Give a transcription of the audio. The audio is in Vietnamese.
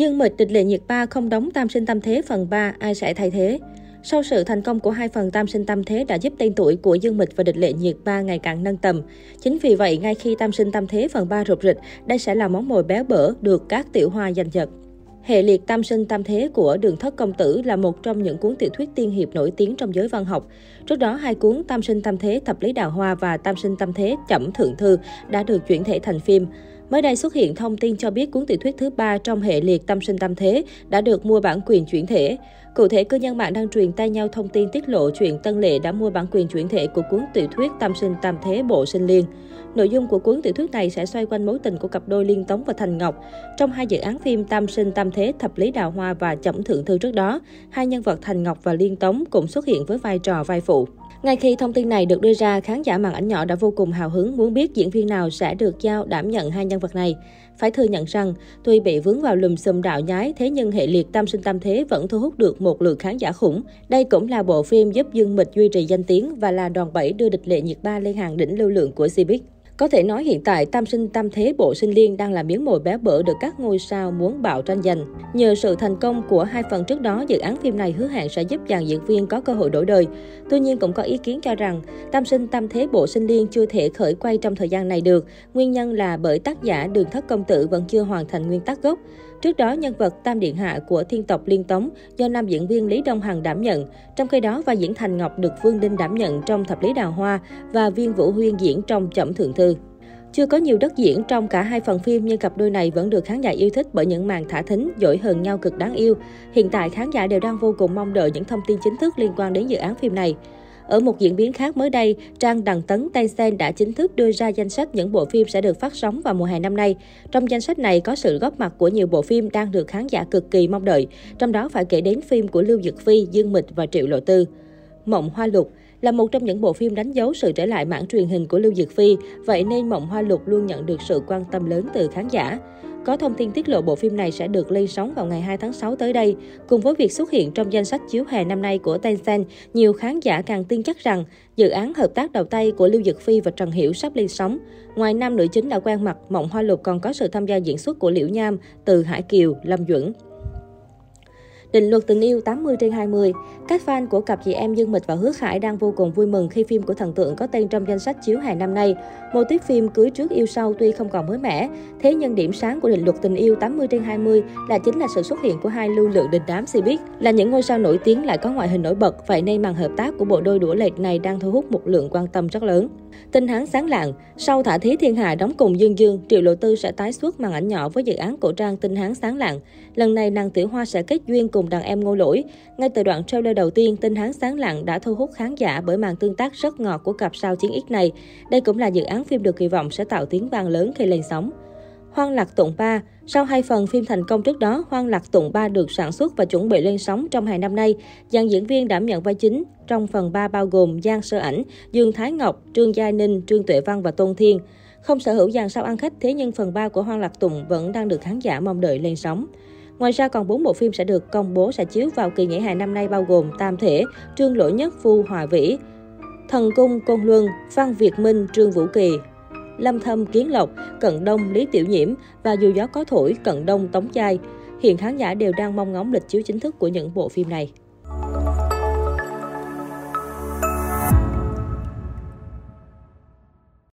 Dương Mịch, Địch Lệ Nhiệt Ba không đóng Tam Sinh Tam Thế phần 3, ai sẽ thay thế? Sau sự thành công của hai phần Tam Sinh Tam Thế đã giúp tên tuổi của Dương Mịch và Địch Lệ Nhiệt Ba ngày càng nâng tầm. Chính vì vậy, ngay khi Tam Sinh Tam Thế phần 3 rụp rịch, đây sẽ là món mồi béo bở được các tiểu hoa giành giật. Hệ liệt Tam Sinh Tam Thế của Đường Thất Công Tử là một trong những cuốn tiểu thuyết tiên hiệp nổi tiếng trong giới văn học. Trước đó, hai cuốn Tam Sinh Tam Thế Thập Lý Đào Hoa và Tam Sinh Tam Thế Chẩm Thượng Thư đã được chuyển thể thành phim. Mới đây xuất hiện thông tin cho biết cuốn tiểu thuyết thứ 3 trong hệ liệt Tam Sinh Tam Thế đã được mua bản quyền chuyển thể. Cụ thể, cư dân mạng đang truyền tay nhau thông tin tiết lộ chuyện Tân Lệ đã mua bản quyền chuyển thể của cuốn tiểu thuyết Tam Sinh Tam Thế Bộ Sinh Liên. Nội dung của cuốn tiểu thuyết này sẽ xoay quanh mối tình của cặp đôi Liên Tống và Thành Ngọc. Trong hai dự án phim Tam Sinh Tam Thế Thập Lý Đào Hoa và Chẩm Thượng Thư trước đó, hai nhân vật Thành Ngọc và Liên Tống cũng xuất hiện với vai trò vai phụ. Ngay khi thông tin này được đưa ra, khán giả màn ảnh nhỏ đã vô cùng hào hứng muốn biết diễn viên nào sẽ được giao đảm nhận hai nhân vật này. Phải thừa nhận rằng, tuy bị vướng vào lùm xùm đạo nhái, thế nhưng hệ liệt Tam Sinh Tam Thế vẫn thu hút được một lượng khán giả khủng. Đây cũng là bộ phim giúp Dương Mịch duy trì danh tiếng và là đòn bẩy đưa Địch Lệ Nhiệt Ba lên hàng đỉnh lưu lượng của Cbiz. Có thể nói hiện tại, Tam Sinh Tam Thế Bộ Sinh Liên đang là miếng mồi béo bở được các ngôi sao muốn bạo tranh giành. Nhờ sự thành công của hai phần trước đó, dự án phim này hứa hẹn sẽ giúp dàn diễn viên có cơ hội đổi đời. Tuy nhiên, cũng có ý kiến cho rằng Tam Sinh Tam Thế Bộ Sinh Liên chưa thể khởi quay trong thời gian này được. Nguyên nhân là bởi tác giả Đường Thất Công Tử vẫn chưa hoàn thành nguyên tác gốc. Trước đó, nhân vật Tam Điện Hạ của thiên tộc Liên Tống do nam diễn viên Lý Đông Hằng đảm nhận. Trong khi đó, vai diễn Thành Ngọc được Vương Định đảm nhận trong Thập Lý Đào Hoa và Viên Vũ Huyên diễn trong Chẩm Thượng Thư. Chưa có nhiều đất diễn trong cả hai phần phim nhưng cặp đôi này vẫn được khán giả yêu thích bởi những màn thả thính, dỗi hờn nhau cực đáng yêu. Hiện tại, khán giả đều đang vô cùng mong đợi những thông tin chính thức liên quan đến dự án phim này. Ở một diễn biến khác mới đây, trang đàn tấn Tencent đã chính thức đưa ra danh sách những bộ phim sẽ được phát sóng vào mùa hè năm nay. Trong danh sách này có sự góp mặt của nhiều bộ phim đang được khán giả cực kỳ mong đợi, trong đó phải kể đến phim của Lưu Dược Phi, Dương Mịch và Triệu Lộ Tư. Mộng Hoa Lục là một trong những bộ phim đánh dấu sự trở lại mảng truyền hình của Lưu Dược Phi, vậy nên Mộng Hoa Lục luôn nhận được sự quan tâm lớn từ khán giả. Có thông tin tiết lộ bộ phim này sẽ được lên sóng vào ngày 2 tháng 6 tới đây. Cùng với việc xuất hiện trong danh sách chiếu hè năm nay của Tencent, nhiều khán giả càng tin chắc rằng dự án hợp tác đầu tay của Lưu Dược Phi và Trần Hiểu sắp lên sóng. Ngoài nam nữ chính đã quen mặt, Mộng Hoa Lục còn có sự tham gia diễn xuất của Liễu Nham, Từ Hải Kiều, Lâm Duẩn. Định Luật Tình Yêu 80 trên 20. Các fan của cặp chị em Dương Mịch và Hứa Khải đang vô cùng vui mừng khi phim của thần tượng có tên trong danh sách chiếu hè năm nay. Mô típ phim cưới trước yêu sau tuy không còn mới mẻ, thế nhưng điểm sáng của Định Luật Tình Yêu 80 trên 20 chính là sự xuất hiện của hai lưu lượng đình đám Cbiz. Là những ngôi sao nổi tiếng lại có ngoại hình nổi bật, vậy nên màn hợp tác của bộ đôi đũa lệch này đang thu hút một lượng quan tâm rất lớn. Tinh Hán Sáng Lạng, sau Thả Thí Thiên Hạ đóng cùng Dương Dương, Triệu Lộ Tư sẽ tái xuất màn ảnh nhỏ với dự án cổ trang Tinh Hán Sáng Lạng. Lần này nàng tiểu hoa sẽ kết duyên cùng đàn em Ngô Lỗi. Ngay từ đoạn trailer đầu tiên, Tinh Hán Sáng Lạng đã thu hút khán giả bởi màn tương tác rất ngọt của cặp sao chiến ích này. Đây cũng là dự án phim được kỳ vọng sẽ tạo tiếng vang lớn khi lên sóng. Hoang Lạc Tụng Ba. Sau hai phần phim thành công trước đó, Hoang Lạc Tụng Ba được sản xuất và chuẩn bị lên sóng trong hè năm nay. Dàn diễn viên đảm nhận vai chính trong phần 3 bao gồm Giang Sơ Ảnh, Dương Thái Ngọc, Trương Gia Ninh, Trương Tuệ Văn và Tôn Thiên. Không sở hữu dàn sao ăn khách, thế nhưng phần 3 của Hoang Lạc Tụng vẫn đang được khán giả mong đợi lên sóng. Ngoài ra còn 4 bộ phim sẽ được công bố sẽ chiếu vào kỳ nghỉ hè năm nay bao gồm Tam Thể, Trương Lỗ Nhất, Phu Hòa Vĩ, Thần Cung, Côn Luân, Phan Việt Minh, Trương Vũ Kỳ, Lâm Thâm, Kiến Lộc, Cận Đông, Lý Tiểu Nhiễm và Dù Gió Có Thổi, Cận Đông, Tống Giai. Hiện khán giả đều đang mong ngóng lịch chiếu chính thức của những bộ phim này.